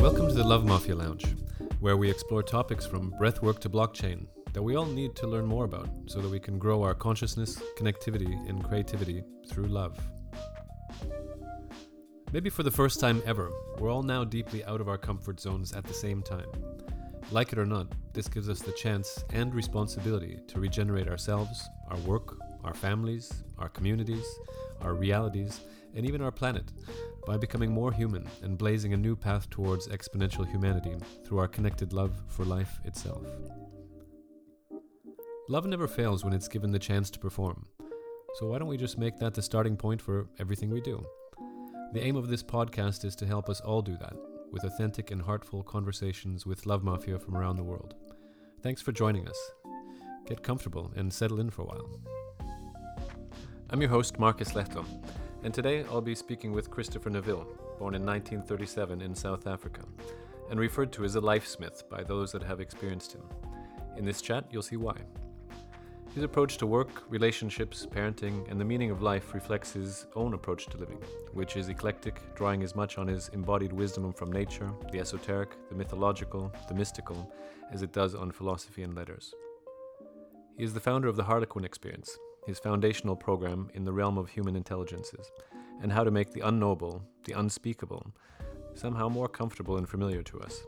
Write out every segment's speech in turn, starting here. Welcome to the Love Mafia Lounge, where we explore topics from breathwork to blockchain that we all need to learn more about so that we can grow our consciousness, connectivity, and creativity through love. Maybe for the first time ever, we're all now deeply out of our comfort zones at the same time. Like it or not, this gives us the chance and responsibility to regenerate ourselves, our work, our families, our communities, our realities, and even our planet, by becoming more human and blazing a new path towards exponential humanity through our connected love for life itself. Love never fails when it's given the chance to perform, so why don't we just make that the starting point for everything we do? The aim of this podcast is to help us all do that, with authentic and heartful conversations with Love Mafia from around the world. Thanks for joining us. Get comfortable and settle in for a while. I'm your host, Marcus Lechtel. And today I'll be speaking with Christopher Neville, born in 1937 in South Africa, and referred to as a lifesmith by those that have experienced him. In this chat, you'll see why. His approach to work, relationships, parenting, and the meaning of life reflects his own approach to living, which is eclectic, drawing as much on his embodied wisdom from nature, the esoteric, the mythological, the mystical, as it does on philosophy and letters. He is the founder of the Harlequin Experience, his foundational program in the realm of human intelligences, and how to make the unknowable, the unspeakable, somehow more comfortable and familiar to us.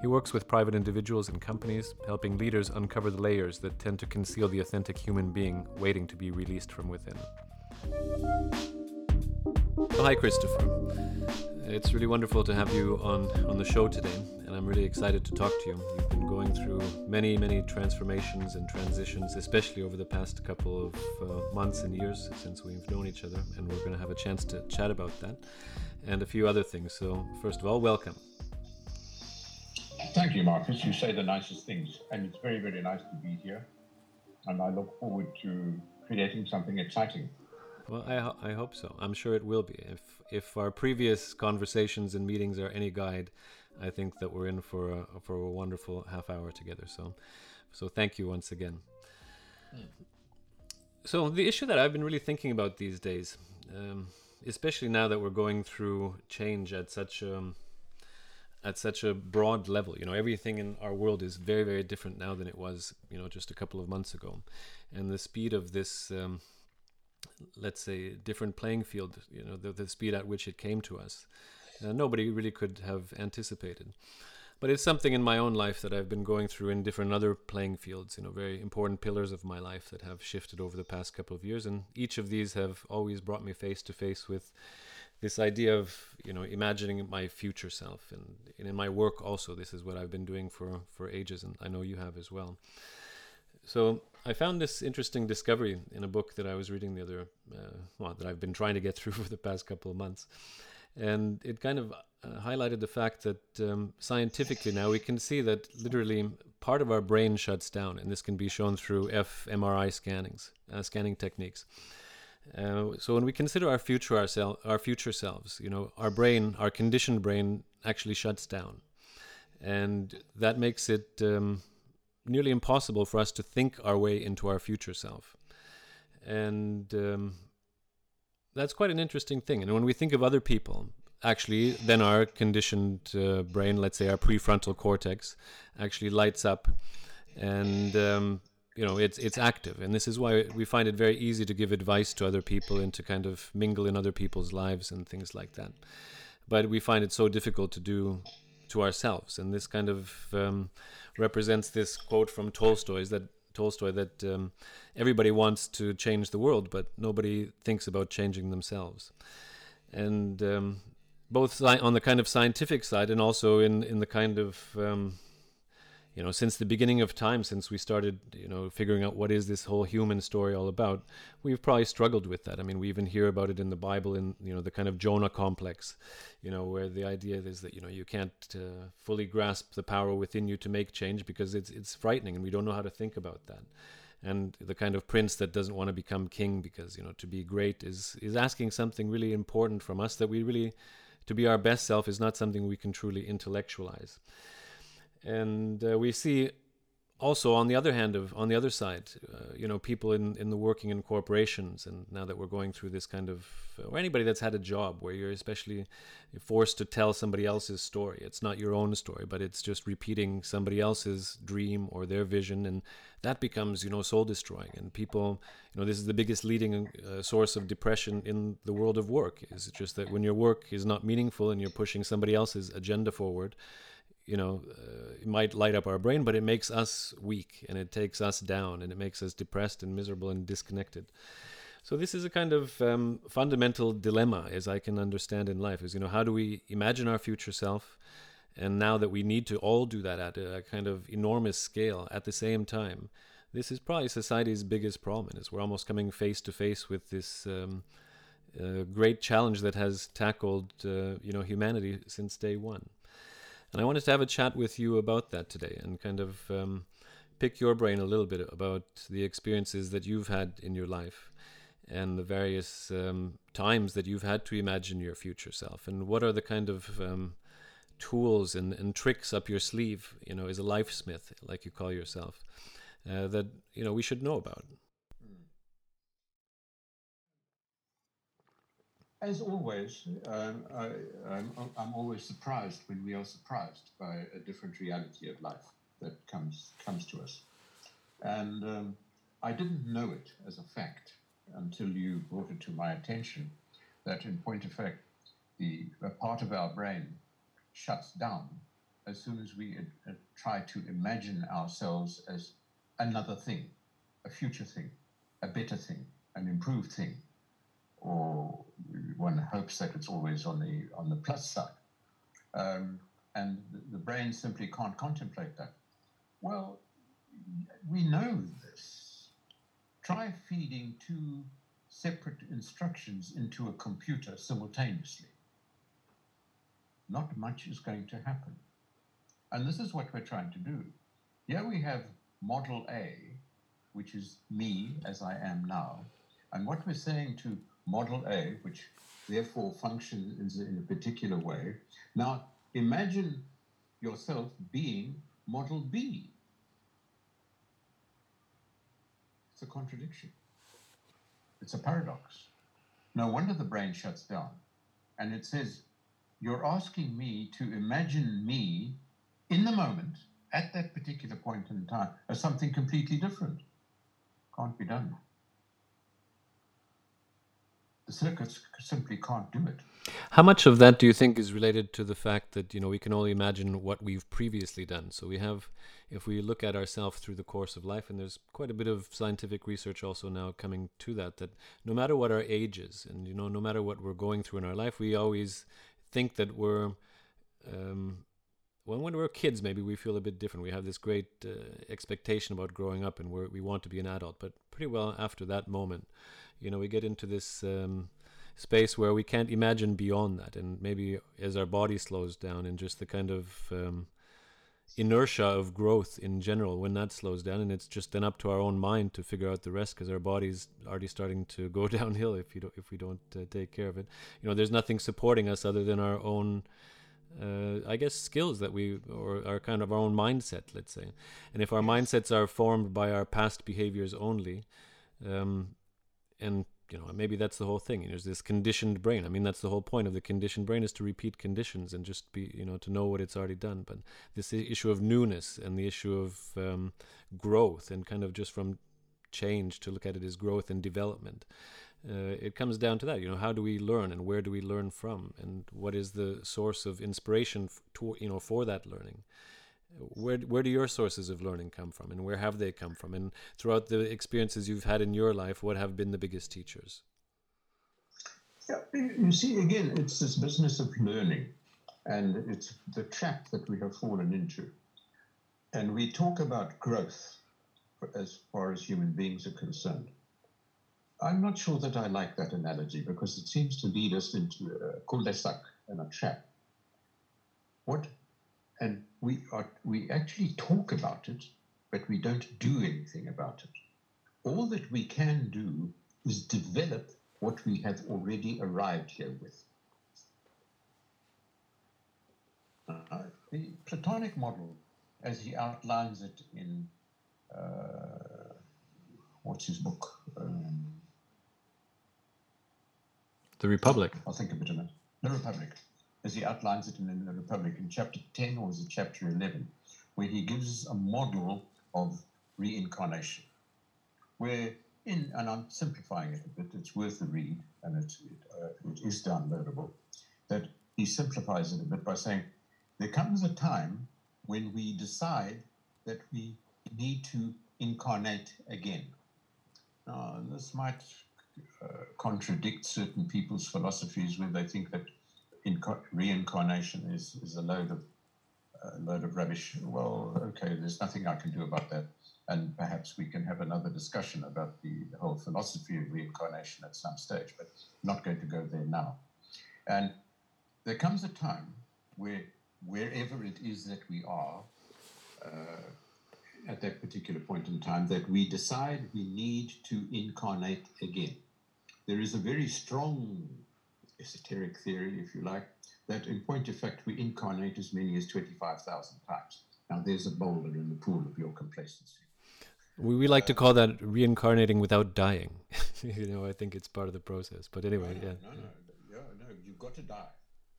He works with private individuals and companies, helping leaders uncover the layers that tend to conceal the authentic human being waiting to be released from within. Well, hi, Christopher. It's really wonderful to have you on the show today, and I'm really excited to talk to you. You've been going through many transformations and transitions, especially over the past couple of months and years since we've known each other, and we're going to have a chance to chat about that and a few other things. So first of all, welcome. Thank you, Marcus. You say the nicest things, and it's very, very nice to be here, and I look forward to creating something exciting. Well, I hope so. I'm sure it will be. If our previous conversations and meetings are any guide, I think that we're in for a wonderful half hour together. So thank you once again. So the issue that I've been really thinking about these days, especially now that we're going through change at such a broad level, everything in our world is very, very different now than it was, just a couple of months ago, and the speed of this. Let's say different playing field, the speed at which it came to us, nobody really could have anticipated. But it's something in my own life that I've been going through in different other playing fields, very important pillars of my life that have shifted over the past couple of years, and each of these have always brought me face to face with this idea of, imagining my future self. And in my work also, this is what I've been doing for ages, and I know you have as well. So I found this interesting discovery in a book that I was reading that I've been trying to get through for the past couple of months. And it kind of highlighted the fact that scientifically now we can see that literally part of our brain shuts down, and this can be shown through fMRI scanning techniques. So when we consider our future selves, our brain, our conditioned brain actually shuts down. And that makes it... nearly impossible for us to think our way into our future self. And that's quite an interesting thing. And when we think of other people, actually, then our conditioned brain, let's say our prefrontal cortex, actually lights up and, it's active. And this is why we find it very easy to give advice to other people and to kind of mingle in other people's lives and things like that. But we find it so difficult to do to ourselves, and this kind of represents this quote from Tolstoy that everybody wants to change the world, but nobody thinks about changing themselves. And both on the kind of scientific side, and also in the kind of since the beginning of time, since we started, figuring out what is this whole human story all about, we've probably struggled with that. I mean, we even hear about it in the Bible in, the kind of Jonah complex, where the idea is that, you can't fully grasp the power within you to make change because it's frightening and we don't know how to think about that. And the kind of prince that doesn't want to become king because, to be great is asking something really important from us that we really, to be our best self is not something we can truly intellectualize. And we see also, on the other hand, on the other side, people in the working in corporations, and now that we're going through this kind of, or anybody that's had a job where you're especially forced to tell somebody else's story. It's not your own story, but it's just repeating somebody else's dream or their vision, and that becomes, soul destroying. And people, this is the biggest leading source of depression in the world of work. Is just that when your work is not meaningful and you're pushing somebody else's agenda forward, it might light up our brain, but it makes us weak, and it takes us down, and it makes us depressed and miserable and disconnected. So this is a kind of fundamental dilemma, as I can understand in life, is, how do we imagine our future self? And now that we need to all do that at a kind of enormous scale at the same time, this is probably society's biggest problem, is we're almost coming face to face with this great challenge that has tackled, humanity since day one. And I wanted to have a chat with you about that today, and kind of pick your brain a little bit about the experiences that you've had in your life, and the various times that you've had to imagine your future self, and what are the kind of tools and tricks up your sleeve, as a lifesmith, like you call yourself, that, we should know about. As always, I'm always surprised when we are surprised by a different reality of life that comes to us. And I didn't know it as a fact until you brought it to my attention, that in point of fact, a part of our brain shuts down as soon as we try to imagine ourselves as another thing, a future thing, a better thing, an improved thing. Or one hopes that it's always on the plus side, and the brain simply can't contemplate that. Well, we know this. Try feeding two separate instructions into a computer simultaneously. Not much is going to happen, and this is what we're trying to do. Here we have model A, which is me as I am now, and what we're saying to Model A, which therefore functions in a particular way. Now, imagine yourself being Model B. It's a contradiction. It's a paradox. No wonder the brain shuts down. And it says, you're asking me to imagine me in the moment, at that particular point in time, as something completely different. Can't be done. The circuits simply can't do it. How much of that do you think is related to the fact that, we can only imagine what we've previously done? So we have, if we look at ourselves through the course of life, and there's quite a bit of scientific research also now coming to that no matter what our age is, and, no matter what we're going through in our life, we always think that we're, when we're kids, maybe we feel a bit different. We have this great expectation about growing up, and we want to be an adult, but pretty well after that moment, we get into this space where we can't imagine beyond that. And maybe as our body slows down, and just the kind of inertia of growth in general, when that slows down, and it's just then up to our own mind to figure out the rest, because our body's already starting to go downhill if we don't take care of it. There's nothing supporting us other than our own, skills that are kind of our own mindset, let's say. And if our mindsets are formed by our past behaviors only, and maybe that's the whole thing. There's this conditioned brain. I mean, that's the whole point of the conditioned brain, is to repeat conditions and just be, to know what it's already done. But this issue of newness, and the issue of growth, and kind of just from change to look at it as growth and development, it comes down to that. How do we learn, and where do we learn from, and what is the source of inspiration for that learning? Where do your sources of learning come from, and where have they come from? And throughout the experiences you've had in your life, what have been the biggest teachers? Yeah, you see, again, it's this business of learning, and it's the trap that we have fallen into. And we talk about growth as far as human beings are concerned. I'm not sure that I like that analogy, because it seems to lead us into a cul-de-sac and a trap. And we actually talk about it, but we don't do anything about it. All that we can do is develop what we have already arrived here with. The Platonic model, as he outlines it in what's his book? The Republic. I'll think a bit of it. The Republic, as he outlines it in The Republic, in chapter 10 or is it chapter 11, where he gives a model of reincarnation, where in, and I'm simplifying it a bit, it's worth a read, and it is downloadable, that he simplifies it a bit by saying, there comes a time when we decide that we need to incarnate again. Now, this might contradict certain people's philosophies where they think that reincarnation is a load of rubbish. Well, okay, there's nothing I can do about that, and perhaps we can have another discussion about the whole philosophy of reincarnation at some stage, but I'm not going to go there now. And there comes a time where wherever it is that we are, at that particular point in time, that we decide we need to incarnate again. There is a very strong esoteric theory, if you like, that in point of fact, we incarnate as many as 25,000 times. Now, there's a boulder in the pool of your complacency. We like to call that reincarnating without dying. You know, I think it's part of the process. But anyway, No, you've got to die.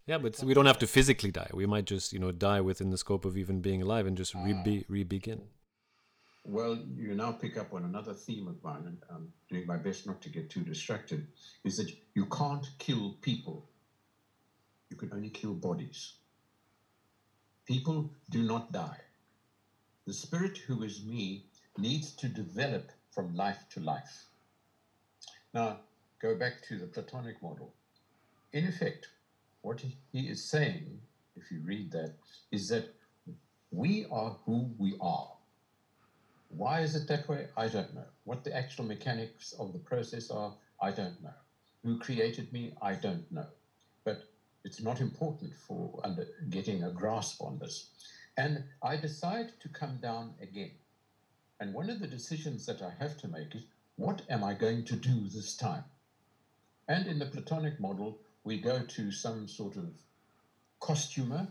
Yeah, but we don't have to physically die. We might just, die within the scope of even being alive and just re-begin. Well, you now pick up on another theme of mine, and I'm doing my best not to get too distracted, is that you can't kill people. You can only kill bodies. People do not die. The spirit who is me needs to develop from life to life. Now, go back to the Platonic model. In effect, what he is saying, if you read that, is that we are who we are. Why is it that way? I don't know. What the actual mechanics of the process are, I don't know. Who created me? I don't know. But it's not important for getting a grasp on this. And I decide to come down again. And one of the decisions that I have to make is, what am I going to do this time? And in the Platonic model, we go to some sort of costumer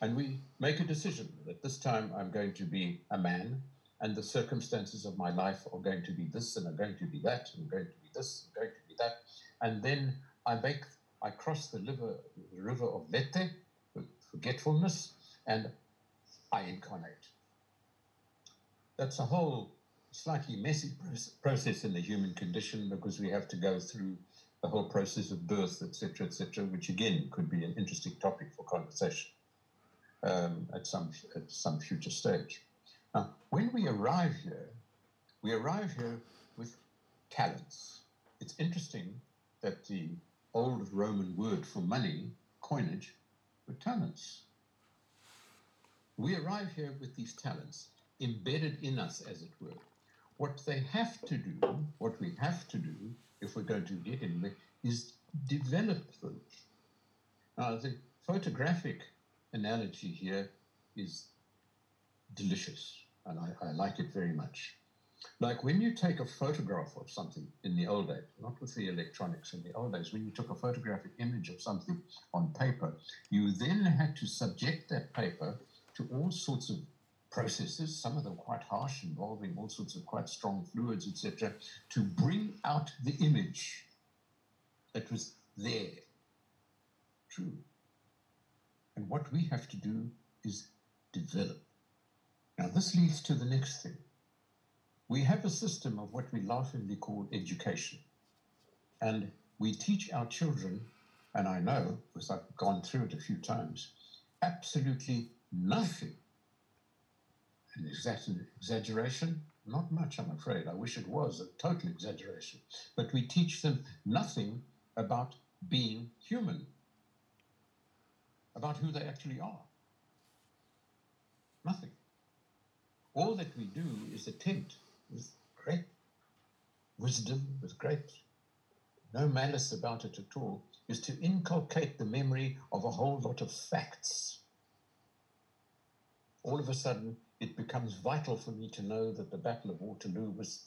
and we make a decision that this time I'm going to be a man and the circumstances of my life are going to be this and are going to be that and going to be this and going to be that. And then I cross the river of Lete, forgetfulness, and I incarnate. That's a whole slightly messy process in the human condition because we have to go through the whole process of birth, et cetera, which again could be an interesting topic for conversation at some future stage. Now, when we arrive here with talents. It's interesting that the old Roman word for money, coinage, were talents. We arrive here with these talents embedded in us, as it were. What we have to do, if we're going to get anywhere, is develop them. Now, the photographic analogy here is delicious, and I like it very much. Like when you take a photograph of something in the old days, not with the electronics in the old days, when you took a photographic image of something on paper, you then had to subject that paper to all sorts of processes, some of them quite harsh, involving all sorts of quite strong fluids, etc., to bring out the image that was there. True. And what we have to do is develop. Now, this leads to the next thing. We have a system of what we laughingly call education. And we teach our children, and I know, because I've gone through it a few times, absolutely nothing. Is that an exaggeration? Not much, I'm afraid. I wish it was a total exaggeration. But we teach them nothing about being human, about who they actually are. Nothing. All that we do is attempt with great wisdom, with great no malice about it at all, is to inculcate the memory of a whole lot of facts. All of a sudden, it becomes vital for me to know that the Battle of Waterloo was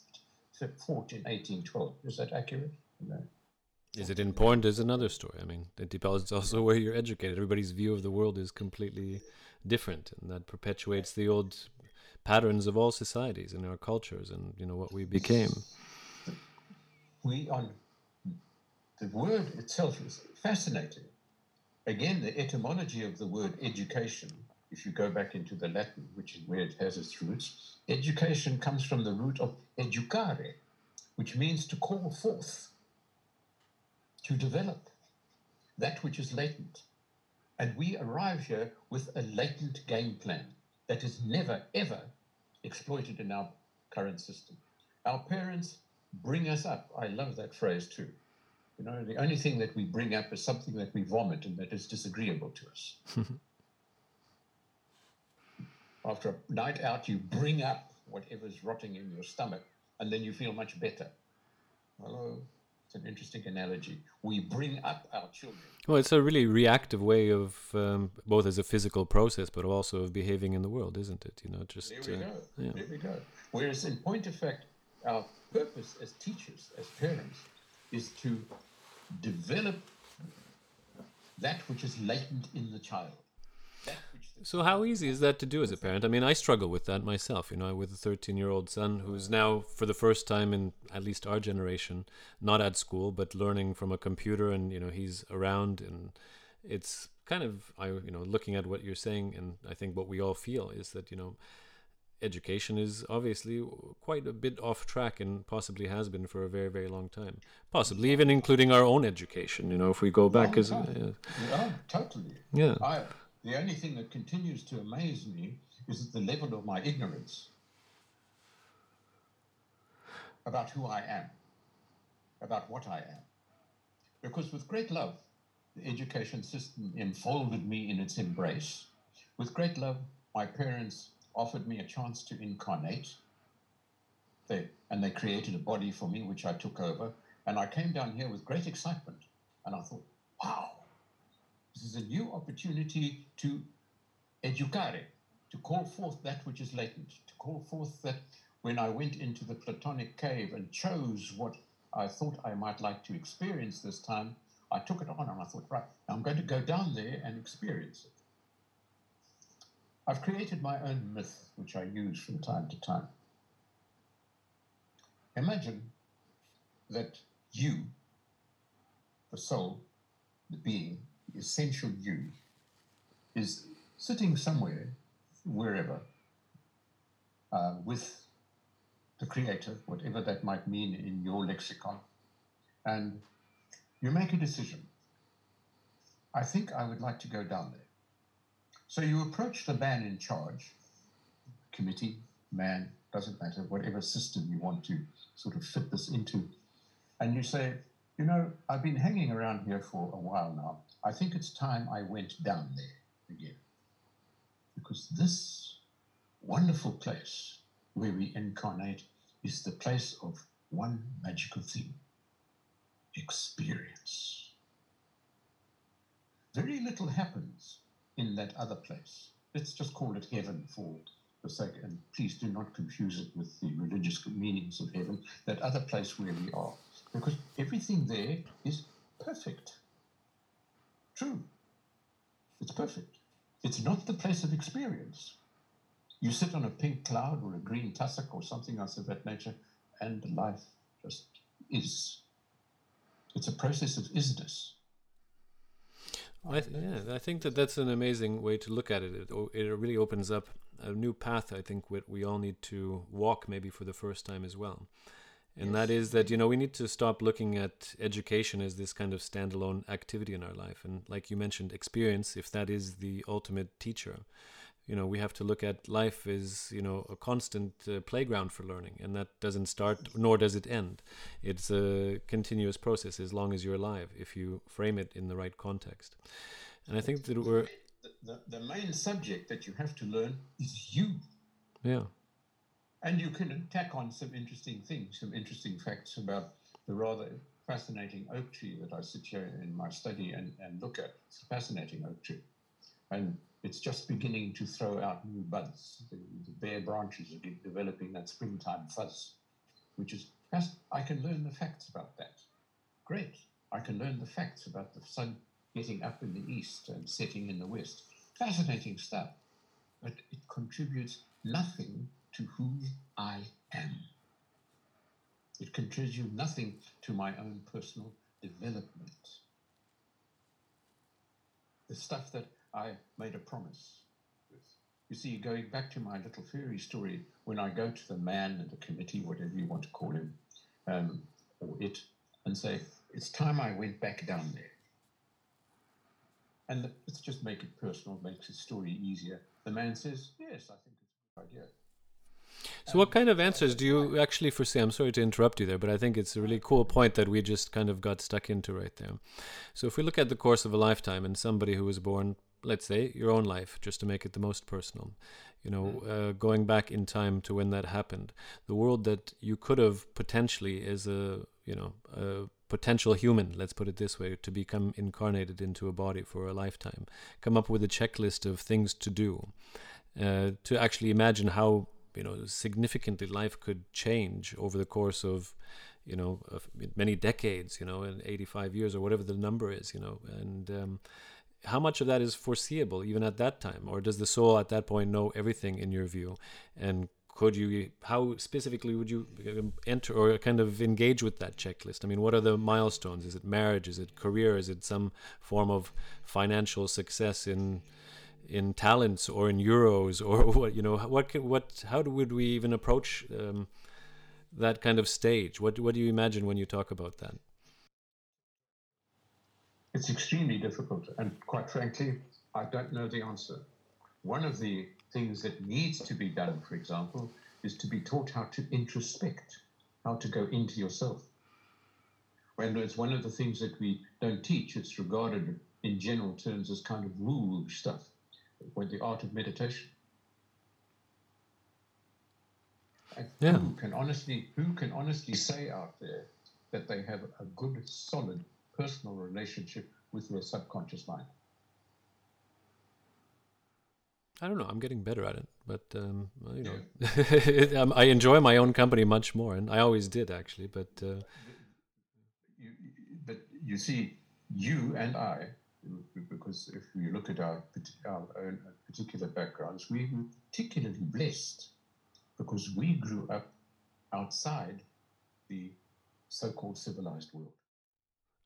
fought in 1812. Is that accurate? No. Is it important is another story. I mean, it depends also where you're educated. Everybody's view of the world is completely different, and that perpetuates the old patterns of all societies and our cultures and, what we became. the word itself is fascinating. Again, the etymology of the word education, if you go back into the Latin, which is where it has its roots, education comes from the root of educare, which means to call forth, to develop that which is latent. And we arrive here with a latent game plan that is never, ever exploited in our current system. Our parents bring us up. I love that phrase too. You know, the only thing that we bring up is something that we vomit and that is disagreeable to us. After a night out, you bring up whatever's rotting in your stomach, and then you feel much better. Hello? It's an interesting analogy. We bring up our children. Well, it's a really reactive way of both as a physical process, but also of behaving in the world, isn't it? You know, just there we go. Yeah. There we go. Whereas, in point of fact, our purpose as teachers, as parents, is to develop that which is latent in the child. So how easy is that to do as a parent? I mean, I struggle with that myself, you know, with a 13-year-old son who's now, for the first time in at least our generation, not at school, but learning from a computer, and, you know, he's around, and it's kind of, you know, looking at what you're saying, and I think what we all feel is that, you know, education is obviously quite a bit off track, and possibly has been for a very, very long time. Possibly even including our own education, you know, if we go back as... Totally. Yeah. The only thing that continues to amaze me is at the level of my ignorance about who I am, about what I am. Because with great love, the education system enfolded me in its embrace. With great love, my parents offered me a chance to incarnate. They created a body for me, which I took over. And I came down here with great excitement. And I thought, wow. This is a new opportunity to educare, to call forth that which is latent, to call forth that when I went into the Platonic cave and chose what I thought I might like to experience this time, I took it on and I thought, right, I'm going to go down there and experience it. I've created my own myth, which I use from time to time. Imagine that you, the soul, the being, essential you, is sitting somewhere, wherever, with the creator, whatever that might mean in your lexicon, and you make a decision. I think I would like to go down there. So you approach the man in charge, committee, man, doesn't matter, whatever system you want to sort of fit this into, and you say, you know, I've been hanging around here for a while now. I think it's time I went down there again. Because this wonderful place where we incarnate is the place of one magical thing, experience. Very little happens in that other place. Let's just call it heaven for the sake, and please do not confuse it with the religious meanings of heaven, that other place where we are. Because everything there is perfect. True. It's perfect. It's not the place of experience. You sit on a pink cloud or a green tussock or something else of that nature, and life just is. It's a process of isness. I think that's an amazing way to look at it. It really opens up a new path, I think, what we all need to walk maybe for the first time as well. And yes. That is that, you know, we need to stop looking at education as this kind of standalone activity in our life. And like you mentioned, experience, if that is the ultimate teacher, you know, we have to look at life as, you know, a constant playground for learning. And that doesn't start, nor does it end. It's a continuous process as long as you're alive, if you frame it in the right context. And I think that we're... The main subject that you have to learn is you. Yeah. And you can tack on some interesting things, some interesting facts about the rather fascinating oak tree that I sit here in my study and look at. It's a fascinating oak tree. And it's just beginning to throw out new buds. The bare branches are developing that springtime fuzz, which is fascinating. I can learn the facts about that. Great. I can learn the facts about the sun getting up in the east and setting in the west. Fascinating stuff. But it contributes nothing to who I am. It should contribute nothing to my own personal development. The stuff that I made a promise with. You see, going back to my little fairy story, when I go to the man and the committee, whatever you want to call him, or it, and say, it's time I went back down there. And it's just make it personal, makes the story easier. The man says, yes, I think it's a good idea. So what kind of answers do you actually foresee? I'm sorry to interrupt you there, but I think it's a really cool point that we just kind of got stuck into right there. So if we look at the course of a lifetime and somebody who was born, let's say, your own life, just to make it the most personal, you know, going back in time to when that happened, the world that you could have potentially as a, you know, a potential human, let's put it this way, to become incarnated into a body for a lifetime, come up with a checklist of things to do, to actually imagine how, you know, significantly life could change over the course of, you know, of many decades, you know, in 85 years or whatever the number is, you know, and how much of that is foreseeable even at that time? Or does the soul at that point know everything in your view? And could you, how specifically would you enter or kind of engage with that checklist? I mean, what are the milestones? Is it marriage? Is it career? Is it some form of financial success in talents or in euros or what, you know, how would we even approach that kind of stage? What do you imagine when you talk about that? It's extremely difficult, and quite frankly, I don't know the answer. One of the things that needs to be done, for example, is to be taught how to introspect, how to go into yourself. And it's one of the things that we don't teach. It's regarded in general terms as kind of woo-woo stuff. With the art of meditation. Yeah. Who can honestly say out there that they have a good, solid personal relationship with their subconscious mind? I don't know. I'm getting better at it, but you know, yeah. I enjoy my own company much more, and I always did actually. But you see, you and I. Because if we look at our own particular backgrounds, we were particularly blessed because we grew up outside the so-called civilized world.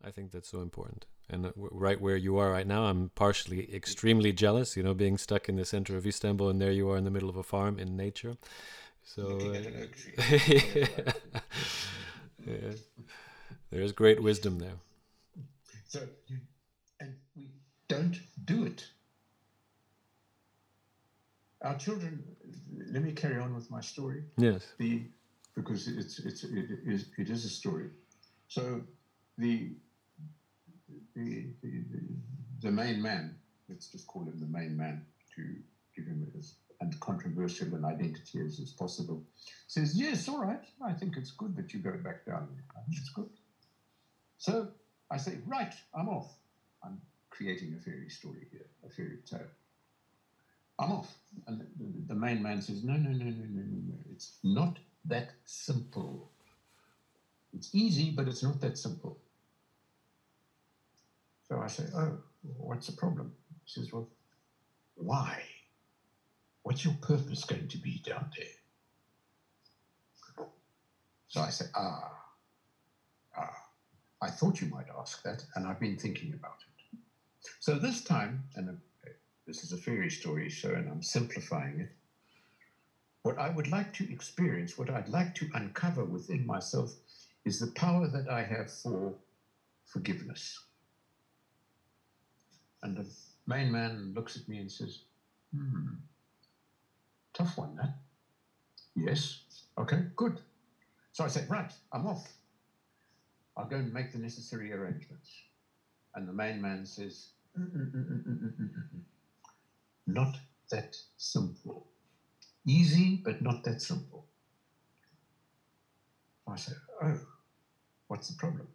I think that's so important. And right where you are right now, I'm partially extremely jealous, you know, being stuck in the center of Istanbul and there you are in the middle of a farm in nature. So at an oak tree. Yeah. There's great wisdom there. So... And we don't do it. Our children. Let me carry on with my story. Yes. Because it is a story. So the main man. Let's just call him the main man to give him as uncontroversial an identity as is possible. Says yes, all right. I think it's good that you go back down. I think it's good. So I say right. I'm off. I'm creating a fairy story here, a fairy tale. I'm off. And the main man says, no. It's not that simple. It's easy, but it's not that simple. So I say, oh, what's the problem? He says, well, why? What's your purpose going to be down there? So I say, I thought you might ask that, and I've been thinking about it. So this time, and this is a fairy story, so and I'm simplifying it, what I would like to experience, what I'd like to uncover within myself is the power that I have for forgiveness. And the main man looks at me and says, tough one, that. Yes, okay, good. So I say, right, I'm off. I'll go and make the necessary arrangements. And the main man says, not that simple. Easy, but not that simple. I said, oh, what's the problem?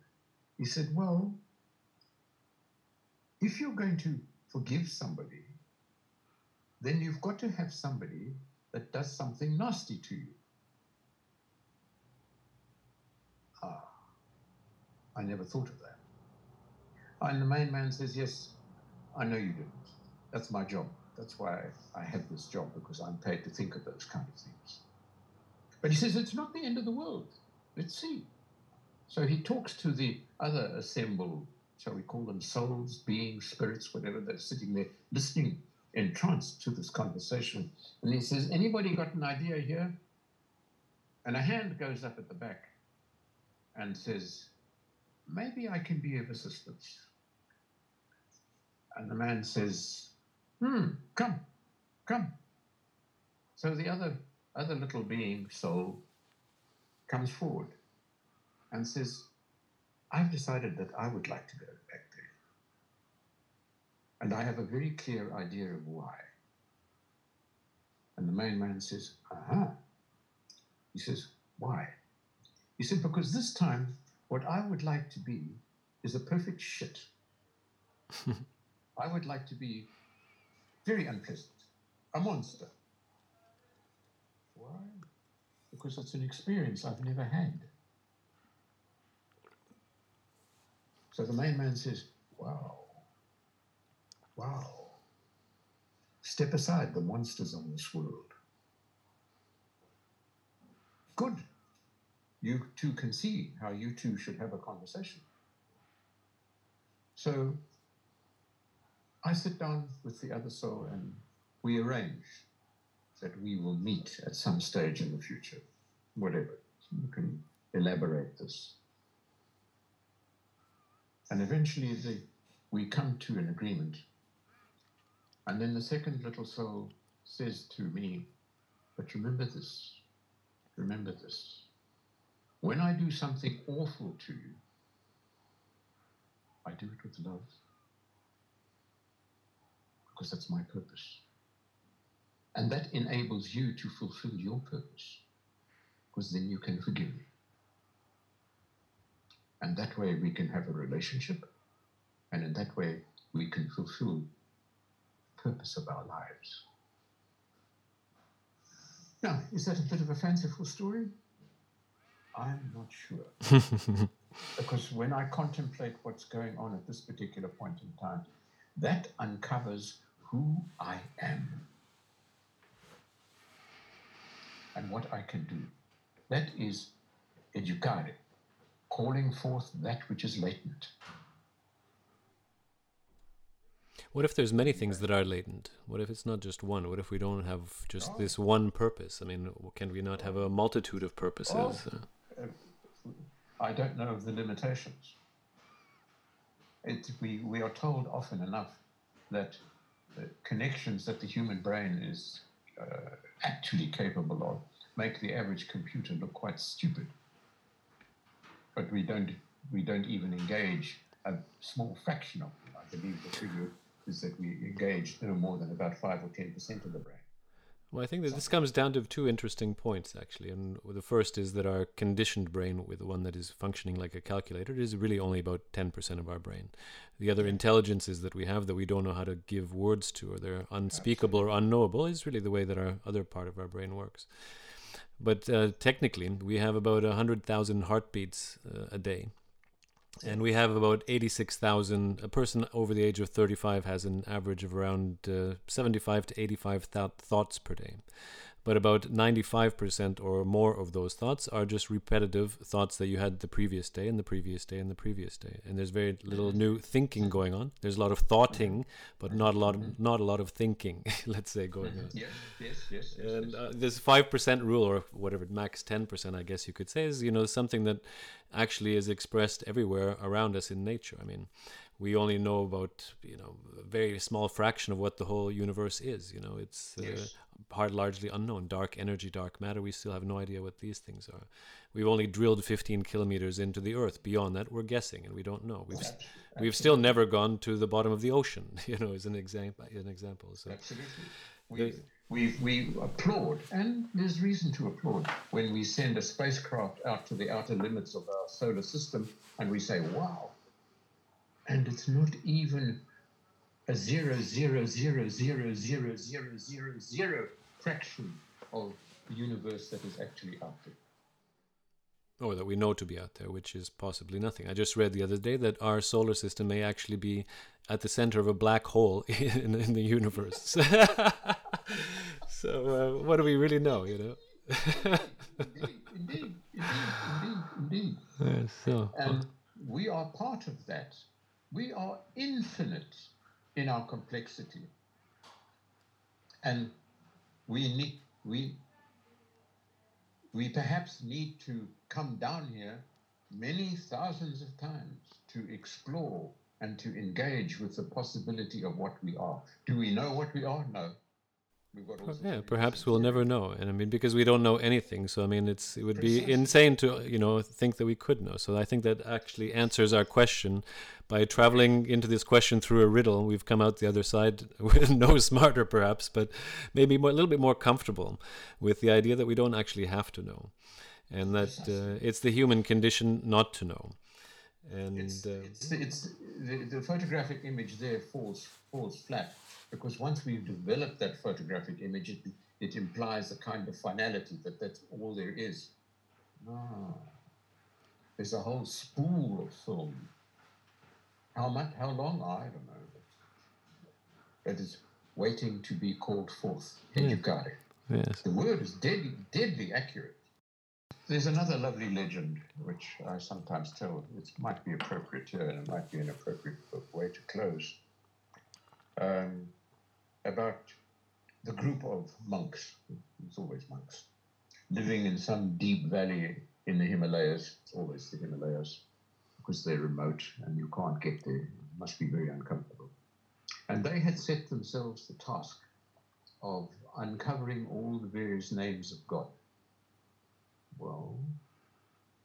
He said, well, if you're going to forgive somebody, then you've got to have somebody that does something nasty to you. I never thought of that. And the main man says, yes, I know you didn't. That's my job. That's why I have this job, because I'm paid to think of those kind of things. But he says, it's not the end of the world. Let's see. So he talks to the other assembled, shall we call them souls, beings, spirits, whatever, they're sitting there listening in trance to this conversation. And he says, anybody got an idea here? And a hand goes up at the back and says, maybe I can be of assistance. And the man says, come. So the other little being, soul, comes forward and says, I've decided that I would like to go back there. And I have a very clear idea of why. And the main man says, aha. He says, why? He said, because this time, what I would like to be is a perfect shit. I would like to be very unpleasant, a monster. Why? Because it's an experience I've never had. So the main man says, wow. Step aside the monsters on this world. Good. You two can see how you two should have a conversation. So I sit down with the other soul and we arrange that we will meet at some stage in the future, whatever. You can elaborate this. And eventually we come to an agreement. And then the second little soul says to me, but remember this. When I do something awful to you, I do it with love, because that's my purpose. And that enables you to fulfill your purpose, because then you can forgive me. And that way we can have a relationship, and in that way we can fulfill the purpose of our lives. Now, is that a bit of a fanciful story? I'm not sure. Because when I contemplate what's going on at this particular point in time, that uncovers who I am and what I can do. That is educare, calling forth that which is latent. What if there's many things that are latent? What if it's not just one? What if we don't have just this one purpose? I mean, can we not have a multitude of purposes? I don't know of the limitations. We are told often enough that the connections that the human brain is actually capable of make the average computer look quite stupid. But we don't even engage a small fraction of them. I believe the figure is that we engage no more than about 5 or 10% of the brain. Well, I think that this comes down to two interesting points, actually. And the first is that our conditioned brain, with the one that is functioning like a calculator, is really only about 10% of our brain. The other intelligences that we have that we don't know how to give words to, or they're unspeakable or unknowable, is really the way that our other part of our brain works. But technically, we have about 100,000 heartbeats a day. And we have about 86,000, a person over the age of 35 has an average of around 75 to 85 thoughts per day. But about 95% or more of those thoughts are just repetitive thoughts that you had the previous day and the previous day and the previous day. And there's very little new thinking going on. There's a lot of thoughting, but not a lot of thinking, let's say, going on. Yes. And this 5% rule, or whatever, max 10%, I guess you could say, is, something that actually is expressed everywhere around us in nature. I mean, we only know about, a very small fraction of what the whole universe is. It's largely unknown. Dark energy, dark matter, we still have no idea what these things are. We've only drilled 15 kilometers into the earth. Beyond that, we're guessing, and we don't know. We've still never gone to the bottom of the ocean, is an example. So. Absolutely. We applaud, and there's reason to applaud, when we send a spacecraft out to the outer limits of our solar system, and we say, wow. And it's not even a 0.0000000 fraction of the universe that is actually out there. Or that we know to be out there, which is possibly nothing. I just read the other day that our solar system may actually be at the center of a black hole in the universe. So what do we really know? Indeed. Yes, so. And we are part of that. We are infinite in our complexity. And we perhaps need to come down here many thousands of times to explore and to engage with the possibility of what we are. Do we know what we are? No. We've got all yeah, perhaps we'll never know. And I mean, because we don't know anything. So I mean, it would Precisely. Be insane to, you know, think that we could know. So I think that actually answers our question. By traveling into this question through a riddle, we've come out the other side with no smarter perhaps, but maybe more, a little bit more comfortable with the idea that we don't actually have to know. And that it's the human condition not to know. And it's the photographic image there falls flat, because once we've developed that photographic image, it implies a kind of finality, that's all there is. No, there's a whole spool of film. How long? I don't know. That is waiting to be called forth. Educare. Yes. The word is deadly accurate. There's another lovely legend which I sometimes tell. It might be appropriate here, and it might be an appropriate way to close. About the group of monks, it's always monks, living in some deep valley in the Himalayas. It's always the Himalayas, because they're remote and you can't get there. It must be very uncomfortable. And they had set themselves the task of uncovering all the various names of God. Well,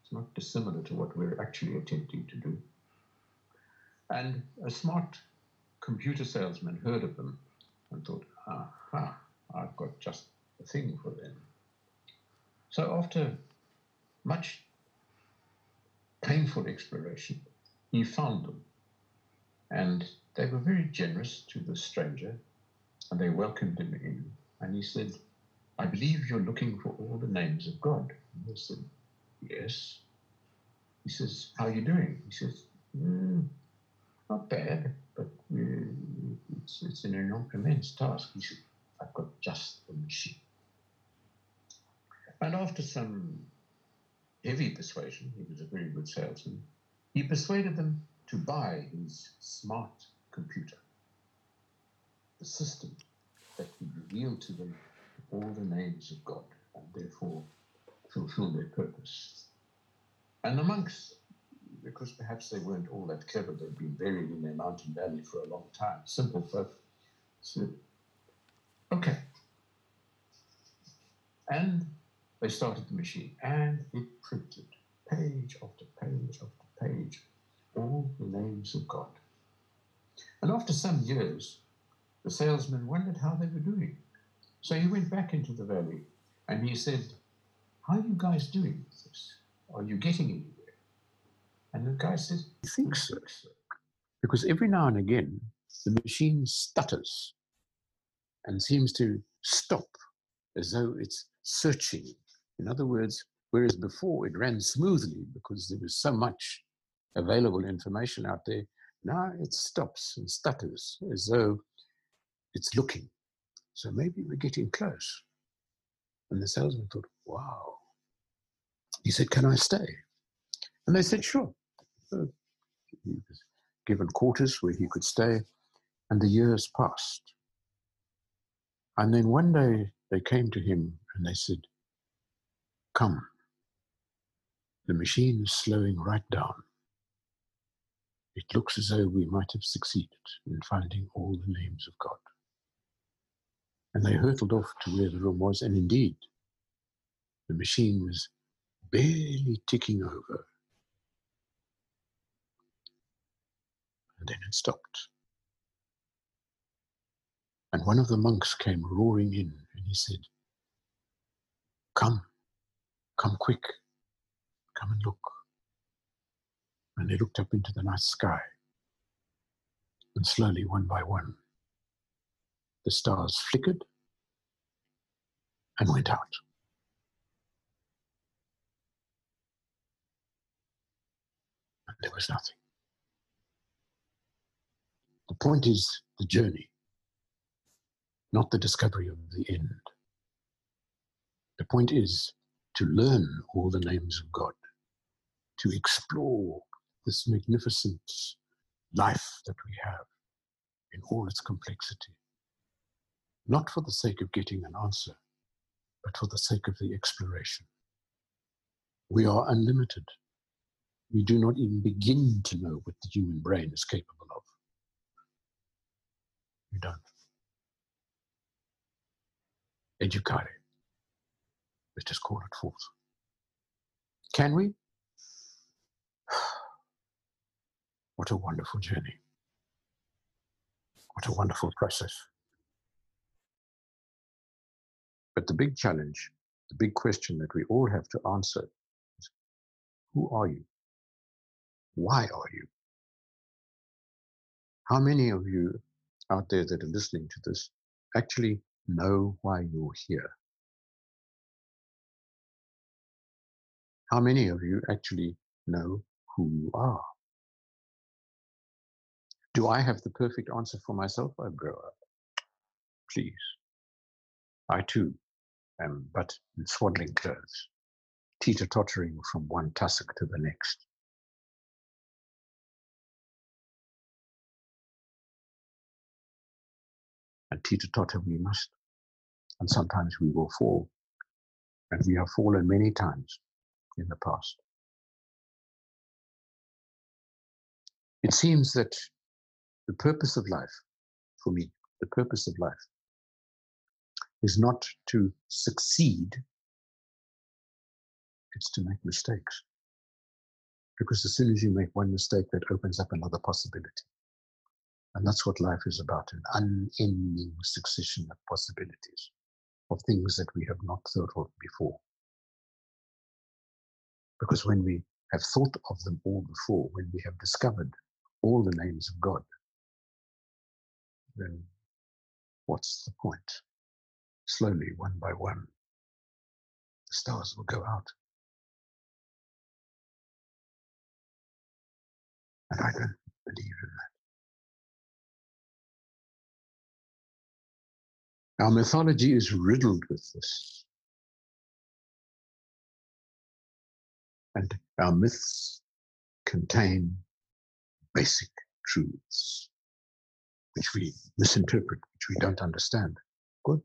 it's not dissimilar to what we're actually attempting to do. And a smart computer salesman heard of them and thought, aha, I've got just the thing for them. So after much painful exploration, he found them. And they were very generous to the stranger, and they welcomed him in. And he said, I believe you're looking for all the names of God. And I said, yes. He says, how are you doing? He says, not bad, but it's an immense task. He said, I've got just the machine. And after some heavy persuasion, he was a very good salesman, he persuaded them to buy his smart computer, the system that would reveal to them all the names of God, and therefore fulfill their purpose. And the monks, because perhaps they weren't all that clever, they'd been buried in their mountain valley for a long time, simple folk, said, okay. And they started the machine, and it printed page after page after page, all the names of God. And after some years, the salesman wondered how they were doing. So he went back into the valley and he said, how are you guys doing with this? Are you getting anywhere? And the guy says, I think so. Because every now and again, the machine stutters and seems to stop as though it's searching. In other words, whereas before it ran smoothly because there was so much available information out there, now it stops and stutters as though it's looking. So maybe we're getting close. And the salesman thought, wow. He said, can I stay? And they said, sure. So he was given quarters where he could stay, and the years passed. And then one day they came to him and they said, come, the machine is slowing right down. It looks as though we might have succeeded in finding all the names of God. And they hurtled off to where the room was, and indeed, the machine was barely ticking over. And then it stopped. And one of the monks came roaring in, and he said, come quick, come and look. And they looked up into the night sky, and slowly, one by one, the stars flickered and went out. And there was nothing. The point is the journey, not the discovery of the end. The point is to learn all the names of God to explore this magnificent life that we have in all its complexity, not for the sake of getting an answer, but for the sake of the exploration. We are unlimited. We do not even begin to know what the human brain is capable of. We don't. Educare. Let us call it forth. Can we? What a wonderful journey. What a wonderful process. But the big challenge, the big question that we all have to answer is, who are you? Why are you? How many of you out there that are listening to this actually know why you're here? How many of you actually know who you are? Do I have the perfect answer for myself? I grow up. Please. I too am but in swaddling clothes, teeter-tottering from one tussock to the next. And teeter-totter we must, and sometimes we will fall, and we have fallen many times in the past. It seems that the purpose of life, for me, the purpose of life is not to succeed, it's to make mistakes. Because as soon as you make one mistake, that opens up another possibility. And that's what life is about, an unending succession of possibilities, of things that we have not thought of before. Because when we have thought of them all before, when we have discovered all the names of God, then what's the point? Slowly, one by one, the stars will go out. And I don't believe in that. Our mythology is riddled with this. And our myths contain basic truths, which we misinterpret, which we don't understand. Good.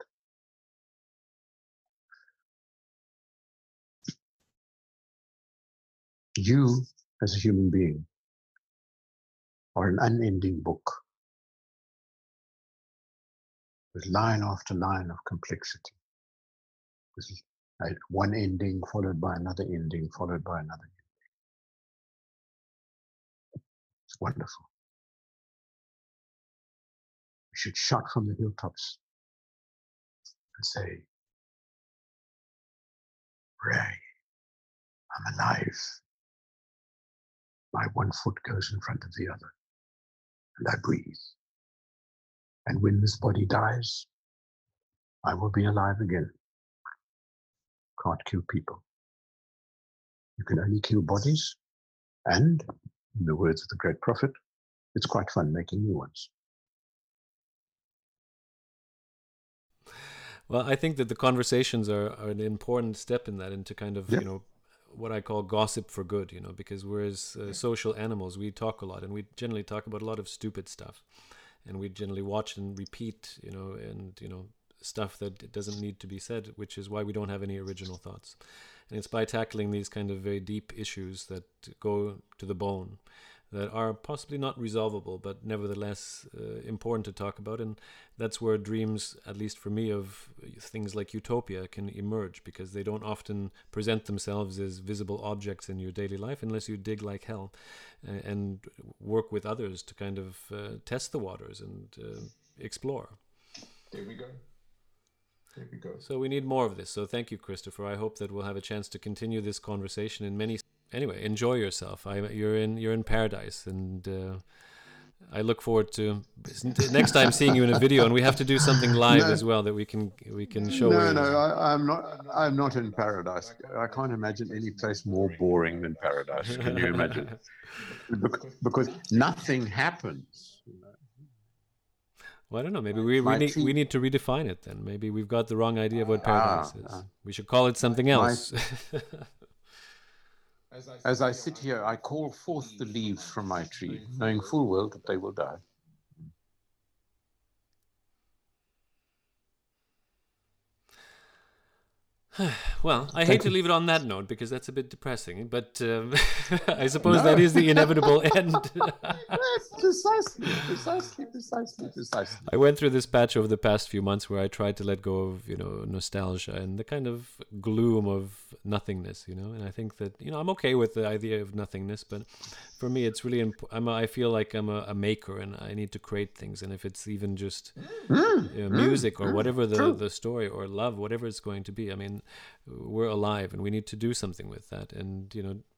You, as a human being, are an unending book with line after line of complexity, with one ending followed by another ending, followed by another ending. It's wonderful. We should shout from the hilltops and say, "Hooray, I'm alive. My one foot goes in front of the other, and I breathe. And when this body dies, I will be alive again." Can't kill people. You can only kill bodies, and, in the words of the great prophet, it's quite fun making new ones. Well, I think that the conversations are an important step in that, into kind of, you know, what I call gossip for good, you know, because we're as social animals, we talk a lot, and we generally talk about a lot of stupid stuff, and we generally watch and repeat, you know, and, you know, stuff that doesn't need to be said, which is why we don't have any original thoughts. And it's by tackling these kind of very deep issues that go to the bone, that are possibly not resolvable, but nevertheless important to talk about. And that's where dreams, at least for me, of things like utopia can emerge, because they don't often present themselves as visible objects in your daily life unless you dig like hell and work with others to kind of test the waters and explore. There we go. There we go. So we need more of this. So thank you, Christopher. I hope that we'll have a chance to continue this conversation in many... Anyway, enjoy yourself. You're in paradise, and I look forward to next time seeing you in a video. And we have to do something live as well that we can show. I'm not in paradise. I can't imagine any place more boring than paradise. Can you imagine? Because nothing happens. You know? Well, I don't know. Maybe we need to redefine it. Then maybe we've got the wrong idea of what paradise is. We should call it something else. As I sit here, I call forth the leaves from my tree, knowing full well that they will die. Well, I hate to leave it on that note because that's a bit depressing, but I suppose that is the inevitable end. Yes, precisely. I went through this patch over the past few months where I tried to let go of, nostalgia and the kind of gloom of nothingness, and I think that, I'm okay with the idea of nothingness, but for me it's really I feel like I'm a maker and I need to create things, and if it's even just music or whatever the story or love, whatever it's going to be, I mean, we're alive and we need to do something with that. And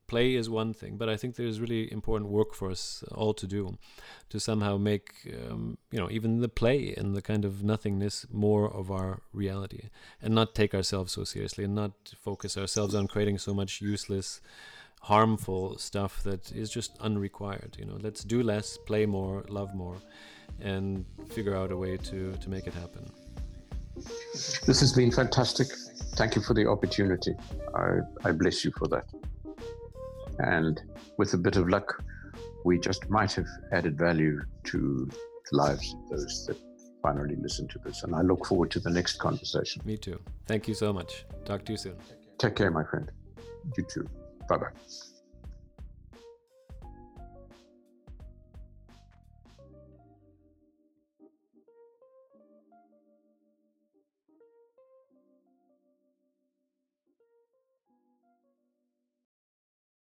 play is one thing, but I think there's really important work for us all to do to somehow make even the play and the kind of nothingness more of our reality, and not take ourselves so seriously, and not focus ourselves on creating so much useless, harmful stuff that is just unrequired. Let's do less, play more, love more, and figure out a way to make it happen. This has been fantastic. Thank you for the opportunity. I bless you for that. And with a bit of luck, we just might have added value to the lives of those that finally listen to this. And I look forward to the next conversation. Me too. Thank you so much. Talk to you soon. Take care, my friend. You too. Bye-bye.